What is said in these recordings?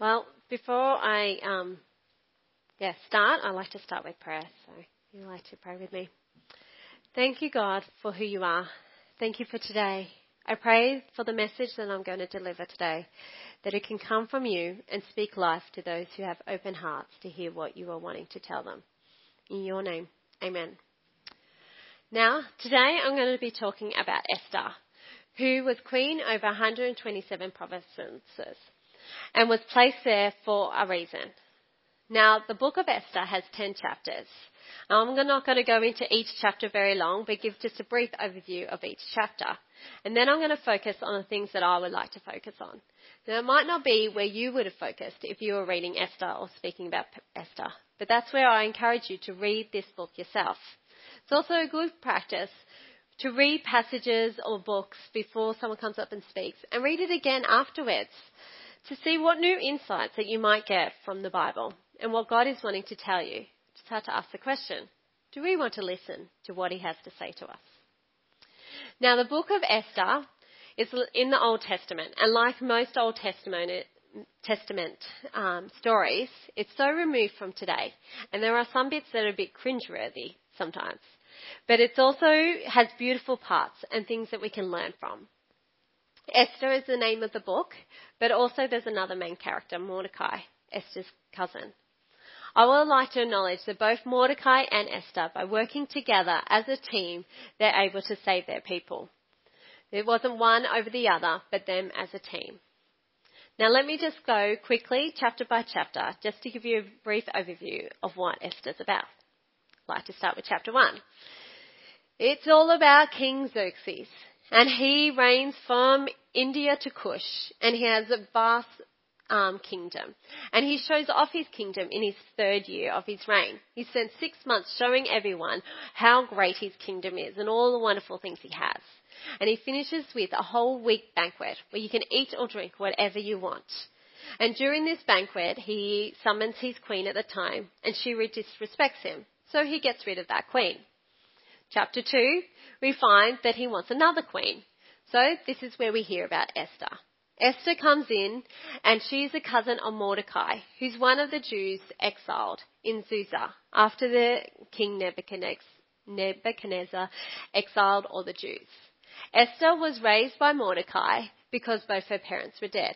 Well, before I start, I'd like to start with prayer. So you'd like to pray with me. Thank you, God, for who you are. Thank you for today. I pray for the message that I'm going to deliver today, that it can come from you and speak life to those who have open hearts to hear what you are wanting to tell them. In your name, amen. Now, today I'm going to be talking about Esther, who was queen over 127 provinces and was placed there for a reason. Now, the book of Esther has 10 chapters. I'm not going to go into each chapter very long, but give just a brief overview of each chapter. And then I'm going to focus on the things that I would like to focus on. Now, it might not be where you would have focused if you were reading Esther or speaking about Esther, but that's where I encourage you to read this book yourself. It's also a good practice to read passages or books before someone comes up and speaks, and read it again afterwards to see what new insights that you might get from the Bible and what God is wanting to tell you. Just have to ask the question, do we want to listen to what he has to say to us? Now, the book of Esther is in the Old Testament, and like most Old Testament stories, it's so removed from today, and there are some bits that are a bit cringeworthy sometimes. But it also has beautiful parts and things that we can learn from. Esther is the name of the book, but also there's another main character, Mordecai, Esther's cousin. I would like to acknowledge that both Mordecai and Esther, by working together as a team, they're able to save their people. It wasn't one over the other, but them as a team. Now let me just go quickly, chapter by chapter, just to give you a brief overview of what Esther's about. I'd like to start with chapter 1. It's all about King Xerxes, and he reigns from India to Kush, and he has a vast kingdom, and he shows off his kingdom in his third year of his reign. He spent 6 months showing everyone how great his kingdom is and all the wonderful things he has, and he finishes with a whole week banquet where you can eat or drink whatever you want. And during this banquet, he summons his queen at the time, and she disrespects him. So he gets rid of that queen. Chapter 2, we find that he wants another queen. So this is where we hear about Esther. Esther comes in, and she's a cousin of Mordecai, who's one of the Jews exiled in Susa after the King Nebuchadnezzar exiled all the Jews. Esther was raised by Mordecai because both her parents were dead.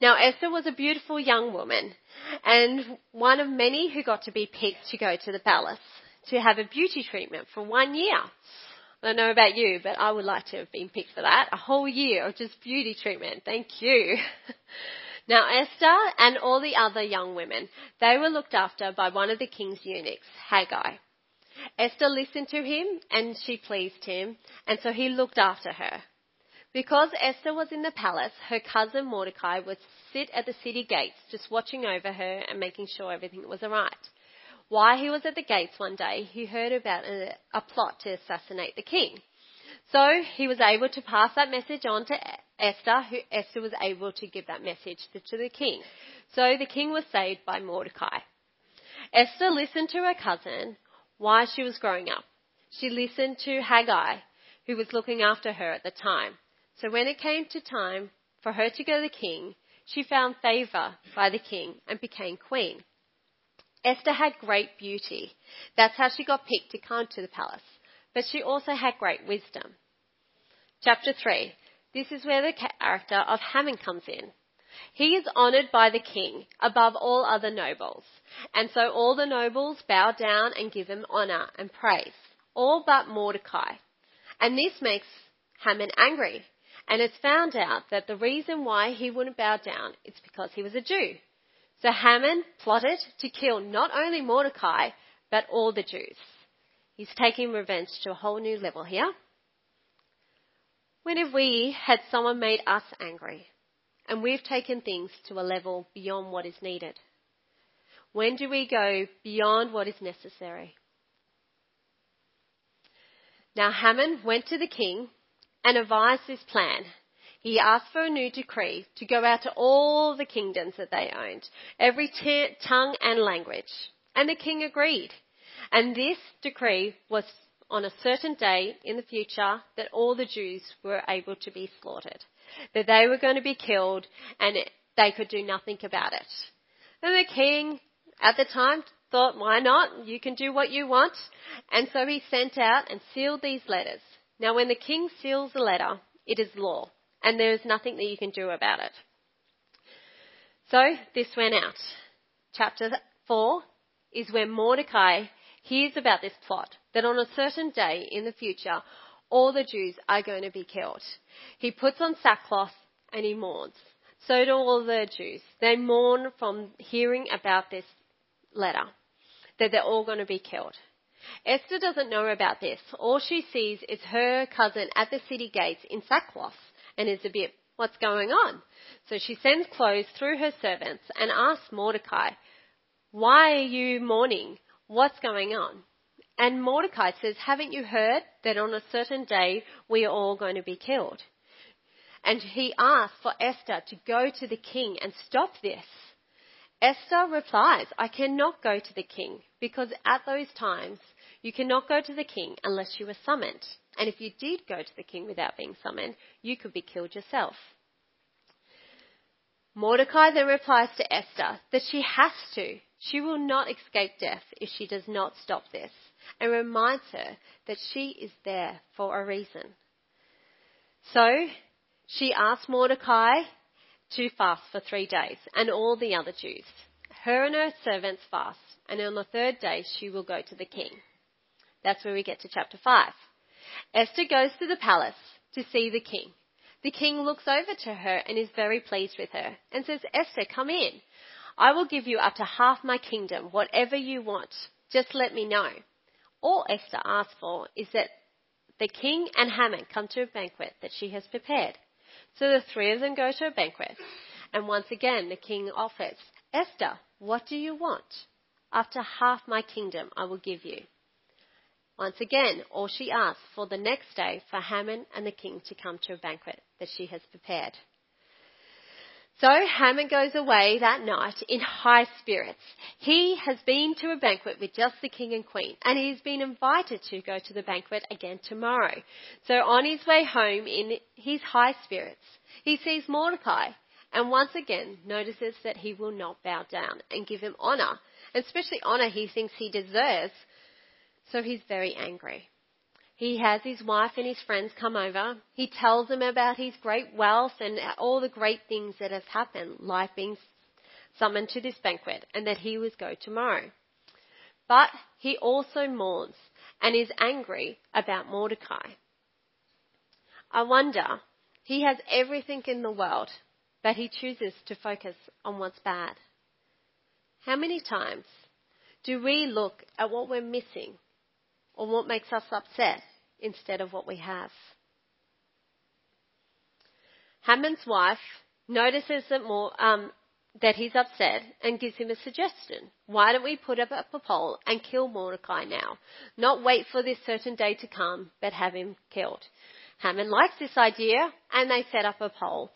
Now, Esther was a beautiful young woman, and one of many who got to be picked to go to the palace to have a beauty treatment for 1 year. I don't know about you, but I would like to have been picked for that. A whole year of just beauty treatment. Thank you. Now, Esther and all the other young women, they were looked after by one of the king's eunuchs, Haggai. Esther listened to him, and she pleased him, and so he looked after her. Because Esther was in the palace, her cousin Mordecai would sit at the city gates just watching over her and making sure everything was all right. While he was at the gates one day, he heard about a plot to assassinate the king. So he was able to pass that message on to Esther, who Esther was able to give that message to the king. So the king was saved by Mordecai. Esther listened to her cousin while she was growing up. She listened to Haggai, who was looking after her at the time. So when it came to time for her to go to the king, she found favour by the king and became queen. Esther had great beauty. That's how she got picked to come to the palace. But she also had great wisdom. Chapter 3. This is where the character of Haman comes in. He is honoured by the king above all other nobles. And so all the nobles bow down and give him honour and praise. All but Mordecai. And this makes Haman angry. And it's found out that the reason why he wouldn't bow down is because he was a Jew. So Haman plotted to kill not only Mordecai, but all the Jews. He's taking revenge to a whole new level here. When have we had someone made us angry, and we've taken things to a level beyond what is needed? When do we go beyond what is necessary? Now Haman went to the king and advised this plan. He asked for a new decree to go out to all the kingdoms that they owned, every tongue and language. And the king agreed. And this decree was on a certain day in the future that all the Jews were able to be slaughtered, that they were going to be killed, and they could do nothing about it. And the king at the time thought, why not? You can do what you want. And so he sent out and sealed these letters. Now, when the king seals a letter, it is law, and there is nothing that you can do about it. So this went out. Chapter 4 is where Mordecai hears about this plot, that on a certain day in the future, all the Jews are going to be killed. He puts on sackcloth and he mourns. So do all the Jews. They mourn from hearing about this letter, that they're all going to be killed. Esther doesn't know about this. All she sees is her cousin at the city gates in sackcloth and is a bit, what's going on? So she sends clothes through her servants and asks Mordecai, why are you mourning? What's going on? And Mordecai says, haven't you heard that on a certain day we are all going to be killed? And he asks for Esther to go to the king and stop this. Esther replies, I cannot go to the king, because at those times you cannot go to the king unless you were summoned. And if you did go to the king without being summoned, you could be killed yourself. Mordecai then replies to Esther that she has to. She will not escape death if she does not stop this, and reminds her that she is there for a reason. So she asks Mordecai to fast for 3 days, and all the other Jews. Her and her servants fast, and on the third day she will go to the king. That's where we get to chapter 5. Esther goes to the palace to see the king. The king looks over to her and is very pleased with her and says, Esther, come in. I will give you up to half my kingdom, whatever you want. Just let me know. All Esther asks for is that the king and Haman come to a banquet that she has prepared. So the three of them go to a banquet. And once again, the king offers, Esther, what do you want? Up to half my kingdom I will give you. Once again, all she asks for the next day for Haman and the king to come to a banquet that she has prepared. So Haman goes away that night in high spirits. He has been to a banquet with just the king and queen, and he's been invited to go to the banquet again tomorrow. So on his way home in his high spirits, he sees Mordecai, and once again notices that he will not bow down and give him honor, and especially honor he thinks he deserves. So he's very angry. He has his wife and his friends come over. He tells them about his great wealth and all the great things that have happened, like being summoned to this banquet, and that he was going tomorrow. But he also mourns and is angry about Mordecai. I wonder, he has everything in the world, but he chooses to focus on what's bad. How many times do we look at what we're missing or what makes us upset instead of what we have? Haman's wife notices that that he's upset and gives him a suggestion. Why don't we put up a poll and kill Mordecai now? Not wait for this certain day to come, but have him killed. Haman likes this idea, and they set up a poll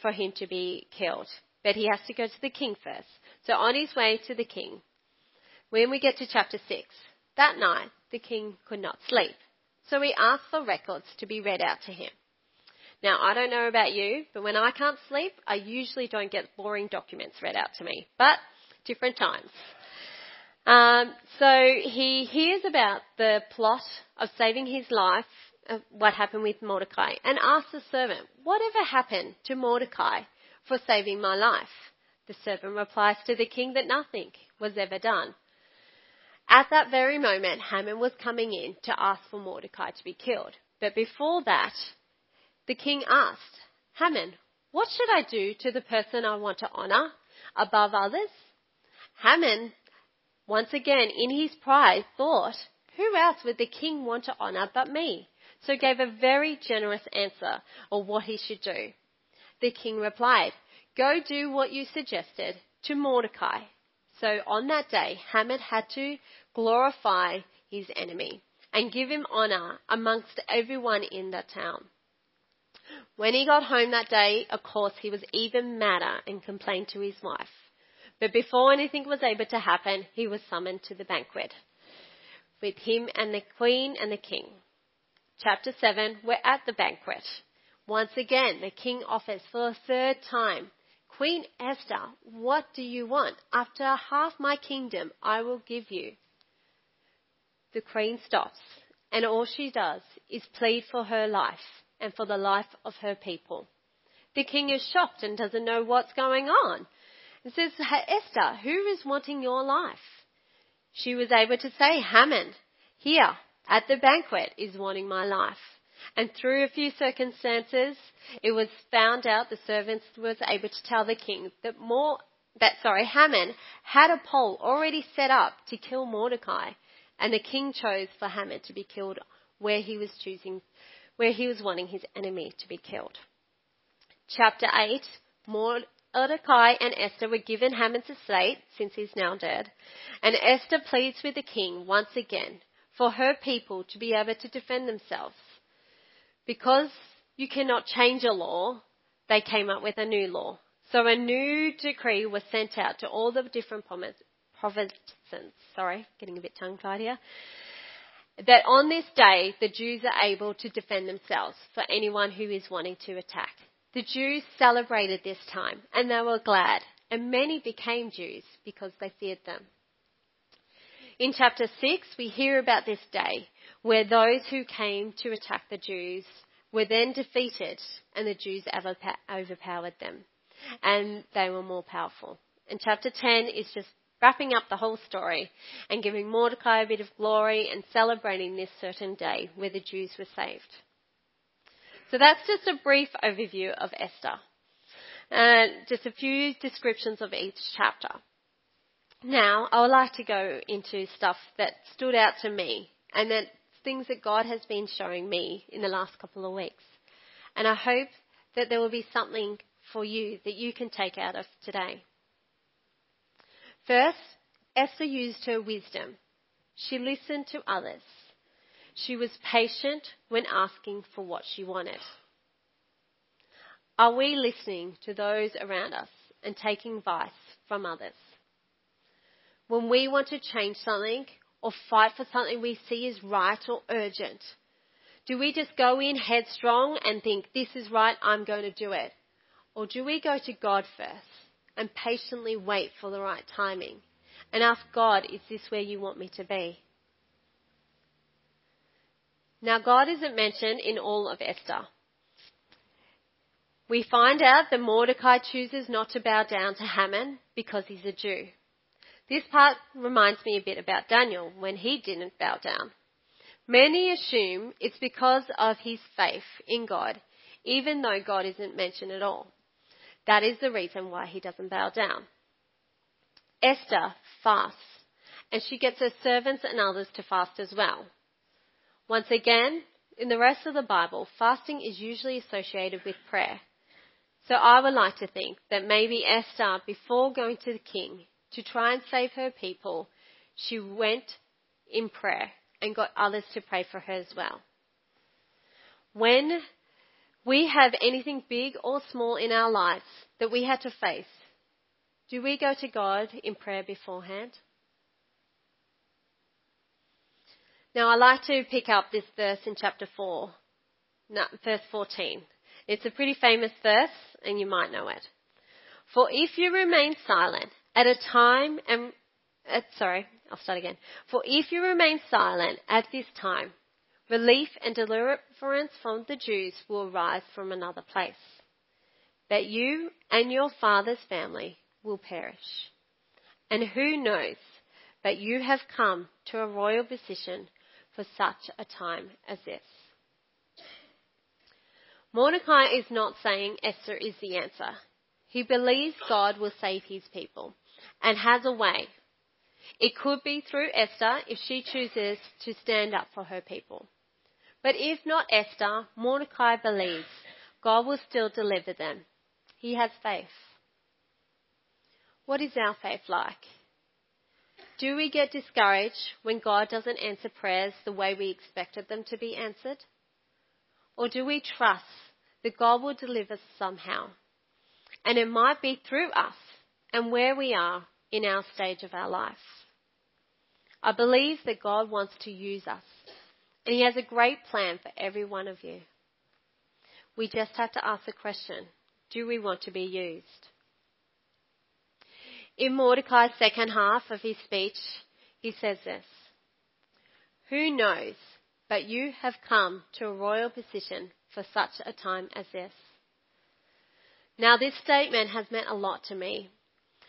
for him to be killed. But he has to go to the king first. So on his way to the king, when we get to chapter 6, that night, the king could not sleep, so he asked for records to be read out to him. Now, I don't know about you, but when I can't sleep, I usually don't get boring documents read out to me, but different times. So he hears about the plot of saving his life, what happened with Mordecai, and asks the servant, whatever happened to Mordecai for saving my life? The servant replies to the king that nothing was ever done. At that very moment, Haman was coming in to ask for Mordecai to be killed. But before that, the king asked, Haman, what should I do to the person I want to honor above others? Haman, once again, in his pride, thought, who else would the king want to honor but me? So gave a very generous answer of what he should do. The king replied, go do what you suggested to Mordecai. So on that day, Haman had to glorify his enemy and give him honor amongst everyone in that town. When he got home that day, of course, he was even madder and complained to his wife. But before anything was able to happen, he was summoned to the banquet with him and the queen and the king. Chapter 7, we're at the banquet. Once again, the king offers for a third time Queen Esther, what do you want? Up to half my kingdom I will give you. The queen stops, and all she does is plead for her life and for the life of her people. The king is shocked and doesn't know what's going on. It says, Esther, who is wanting your life? She was able to say, Haman, here at the banquet, is wanting my life. And through a few circumstances, it was found out, the servants was able to tell the king that Haman had a poll already set up to kill Mordecai, and the king chose for Haman to be killed where he was wanting his enemy to be killed. Chapter 8, Mordecai and Esther were given Haman's estate, since he's now dead, and Esther pleads with the king once again for her people to be able to defend themselves. Because you cannot change a law, they came up with a new law. So a new decree was sent out to all the different provinces, that on this day the Jews are able to defend themselves for anyone who is wanting to attack. The Jews celebrated this time, and they were glad, and many became Jews because they feared them. In chapter 6, we hear about this day where those who came to attack the Jews were then defeated, and the Jews overpowered them, and they were more powerful. And chapter 10 is just wrapping up the whole story and giving Mordecai a bit of glory and celebrating this certain day where the Jews were saved. So that's just a brief overview of Esther, and just a few descriptions of each chapter. Now, I would like to go into stuff that stood out to me, and that things that God has been showing me in the last couple of weeks. And I hope that there will be something for you that you can take out of today. First, Esther used her wisdom. She listened to others. She was patient when asking for what she wanted. Are we listening to those around us and taking advice from others? When we want to change something or fight for something we see is right or urgent, do we just go in headstrong and think, this is right, I'm going to do it? Or do we go to God first and patiently wait for the right timing and ask God, is this where you want me to be? Now, God isn't mentioned in all of Esther. We find out that Mordecai chooses not to bow down to Haman because he's a Jew. This part reminds me a bit about Daniel when he didn't bow down. Many assume it's because of his faith in God, even though God isn't mentioned at all. That is the reason why he doesn't bow down. Esther fasts, and she gets her servants and others to fast as well. Once again, in the rest of the Bible, fasting is usually associated with prayer. So I would like to think that maybe Esther, before going to the king, to try and save her people, she went in prayer and got others to pray for her as well. When we have anything big or small in our lives that we had to face, do we go to God in prayer beforehand? Now, I like to pick up this verse in chapter 4, verse 14. It's a pretty famous verse, and you might know it. For if you remain silent at this time, relief and deliverance from the Jews will arise from another place, but you and your father's family will perish. And who knows, but you have come to a royal position for such a time as this. Mordecai is not saying Esther is the answer. He believes God will save his people and has a way. It could be through Esther if she chooses to stand up for her people. But if not Esther, Mordecai believes God will still deliver them. He has faith. What is our faith like? Do we get discouraged when God doesn't answer prayers the way we expected them to be answered? Or do we trust that God will deliver somehow? And it might be through us and where we are in our stage of our life. I believe that God wants to use us, and he has a great plan for every one of you. We just have to ask the question, do we want to be used? In Mordecai's second half of his speech, he says this: "Who knows, but you have come to a royal position for such a time as this." Now, this statement has meant a lot to me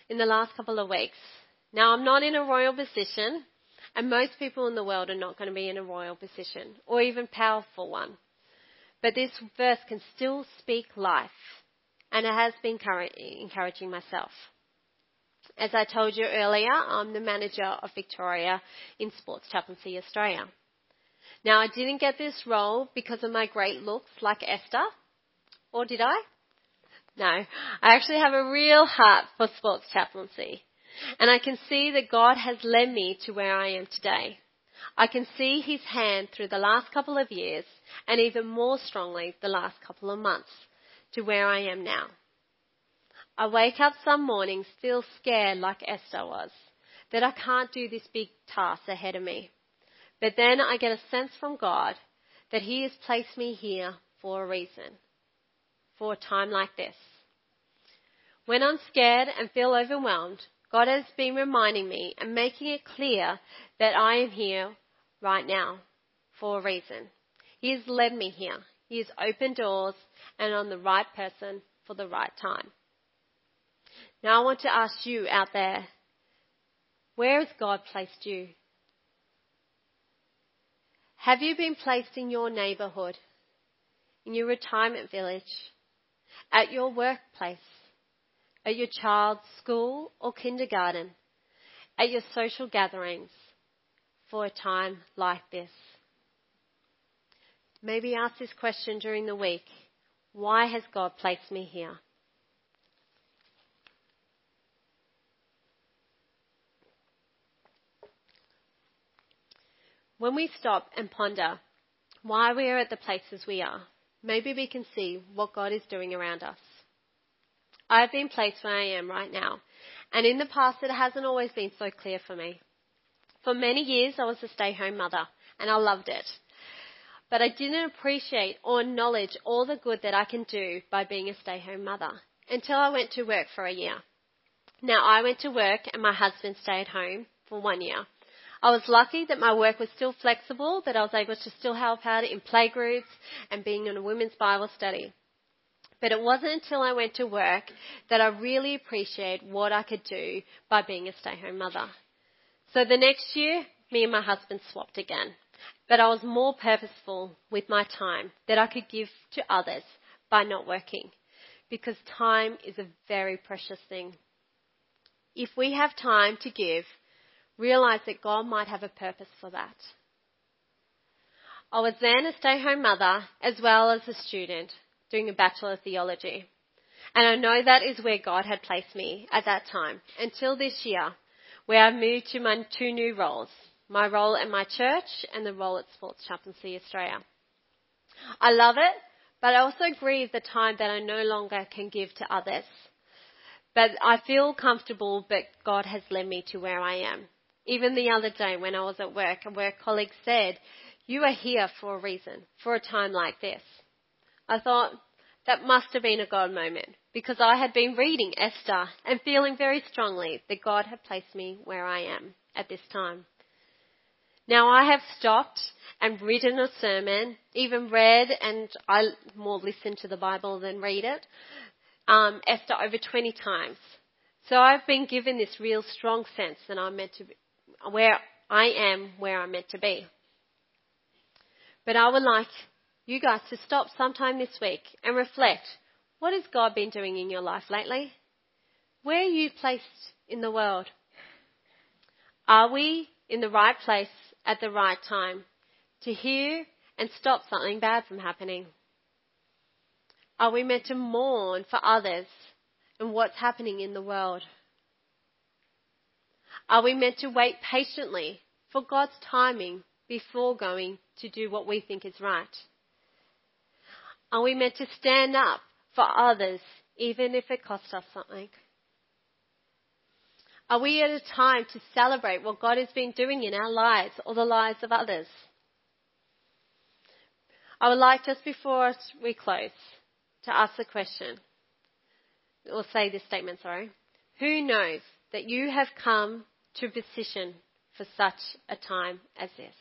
in the last couple of weeks. Now, I'm not in a royal position, and most people in the world are not going to be in a royal position or even powerful one. But this verse can still speak life, and it has been encouraging myself. As I told you earlier, I'm the manager of Victoria in Sports Chaplaincy Australia. Now, I didn't get this role because of my great looks like Esther, or did I? No, I actually have a real heart for sports chaplaincy, and I can see that God has led me to where I am today. I can see his hand through the last couple of years, and even more strongly the last couple of months, to where I am now. I wake up some mornings still scared like Esther was, that I can't do this big task ahead of me. But then I get a sense from God that he has placed me here for a reason, for a time like this. When I'm scared and feel overwhelmed, God has been reminding me and making it clear that I am here right now for a reason. He has led me here. He has opened doors, and I'm the right person for the right time. Now I want to ask you out there, where has God placed you? Have you been placed in your neighbourhood, in your retirement village, at your workplace, at your child's school or kindergarten, at your social gatherings for a time like this? Maybe ask this question during the week: why has God placed me here? When we stop and ponder why we are at the places we are, maybe we can see what God is doing around us. I have been placed where I am right now, and in the past it hasn't always been so clear for me. For many years I was a stay-home mother, and I loved it. But I didn't appreciate or acknowledge all the good that I can do by being a stay-home mother until I went to work for a year. Now, I went to work and my husband stayed home for 1 year. I was lucky that my work was still flexible, that I was able to still help out in playgroups and being in a women's Bible study. But it wasn't until I went to work that I really appreciated what I could do by being a stay-home mother. So the next year, me and my husband swapped again. But I was more purposeful with my time that I could give to others by not working, because time is a very precious thing. If we have time to give, realize that God might have a purpose for that. I was then a stay-home mother as well as a student, doing a Bachelor of Theology. And I know that is where God had placed me at that time, until this year, where I moved to my 2 new roles, my role at my church and the role at Sports Chaplaincy Australia. I love it, but I also grieve the time that I no longer can give to others. But I feel comfortable that God has led me to where I am. Even the other day when I was at work, a work colleague said, "You are here for a reason, for a time like this." I thought, that must have been a God moment, because I had been reading Esther and feeling very strongly that God had placed me where I am at this time. Now, I have stopped and written a sermon, even read, and I more listen to the Bible than read it, Esther over 20 times. So I've been given this real strong sense that I'm meant to be, where I'm meant to be. But I would like you guys to stop sometime this week and reflect, what has God been doing in your life lately? Where are you placed in the world? Are we in the right place at the right time to hear and stop something bad from happening? Are we meant to mourn for others and what's happening in the world? Are we meant to wait patiently for God's timing before going to do what we think is right? Are we meant to stand up for others, even if it costs us something? Are we at a time to celebrate what God has been doing in our lives or the lives of others? I would like, just before we close, to ask the question, or say this statement, sorry: who knows, that you have come to a position for such a time as this.